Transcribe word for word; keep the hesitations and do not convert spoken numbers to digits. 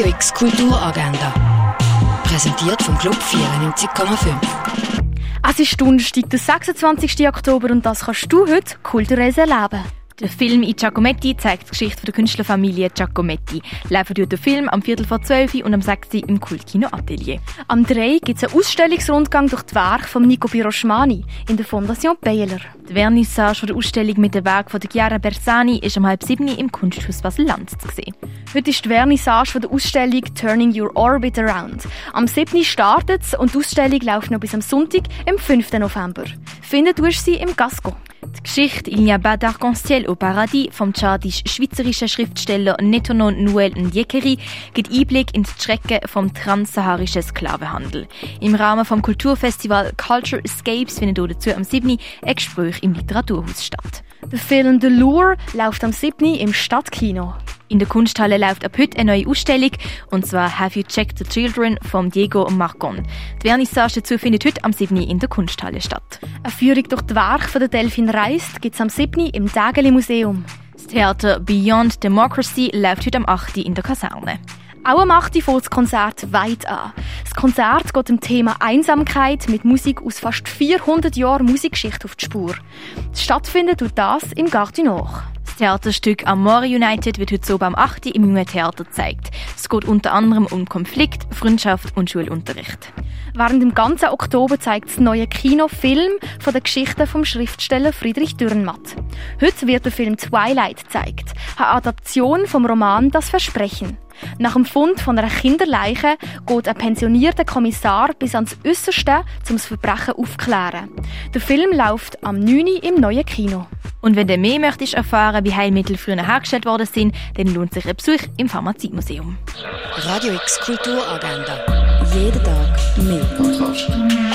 Radio X Kulturagenda. Präsentiert vom Club vierundneunzig Komma fünf. Es ist Donnerstag, der sechsundzwanzigsten Oktober, und das kannst du heute kulturell erleben. Der Film «I Giacometti» zeigt die Geschichte der Künstlerfamilie Giacometti. Laufen durch den Film am Viertel vor zwölf und am sechs Uhr im Kultkino Atelier. Am drei Uhr gibt es einen Ausstellungsrundgang durch die Werke von Nico Pirosmani in der Fondation Bayeler. Die Vernissage der Ausstellung mit den Werken von Chiara Bersani ist um halb sieben Uhr im Kunsthaus Basel-Land zu sehen. Heute ist die Vernissage der Ausstellung «Turning Your Orbit Around». Am sieben Uhr startet es und die Ausstellung läuft noch bis am Sonntag, am fünften November. Finden tust du sie im Gasco. Die Geschichte «Il n'y a pas darc au paradis» vom tschadisch-schweizerischen Schriftsteller Nétonon gibt Einblick in die Schrecken vom transsaharischen Sklavenhandel. Im Rahmen des Kulturfestival Culture Escapes findet dazu am sieben Uhr ein Gespräch im Literaturhaus statt. Der Film «The Lure» läuft am sieben Uhr im Stadtkino. In der Kunsthalle läuft ab heute eine neue Ausstellung, und zwar «Have you checked the children» von Diego Marcon. Die Vernissage dazu findet heute am sieben Uhr in der Kunsthalle statt. Eine Führung durch die Werke von der Delphin Reyst gibt es am sieben Uhr im Tinguely Museum. Das Theater «Beyond Democracy» läuft heute am acht Uhr in der Kaserne. Auch am acht Uhr fängt das Konzert «Weit» an. Das Konzert geht dem Thema Einsamkeit mit Musik aus fast vierhundert Jahren Musikgeschichte auf die Spur. Das stattfindet durch das im Gare du Nord. Das Theaterstück «Amore United» wird heute oben am acht Uhr im Jungen Theater gezeigt. Es geht unter anderem um Konflikt, Freundschaft und Schulunterricht. Während dem ganzen Oktober zeigt das neue Kino Film von der Geschichte vom Schriftsteller Friedrich Dürrenmatt. Heute wird der Film «Twilight» gezeigt, eine Adaption vom Roman «Das Versprechen». Nach dem Fund von einer Kinderleiche geht ein pensionierter Kommissar bis ans Äusserste, um das Verbrechen aufzuklären. Der Film läuft am neun Uhr im neuen Kino. Und wenn du mehr möchtest erfahren, wie Heilmittel früher hergestellt worden sind, dann lohnt sich ein Besuch im Pharmazie-Museum. Radio X Kulturagenda. Jeden Tag mehr.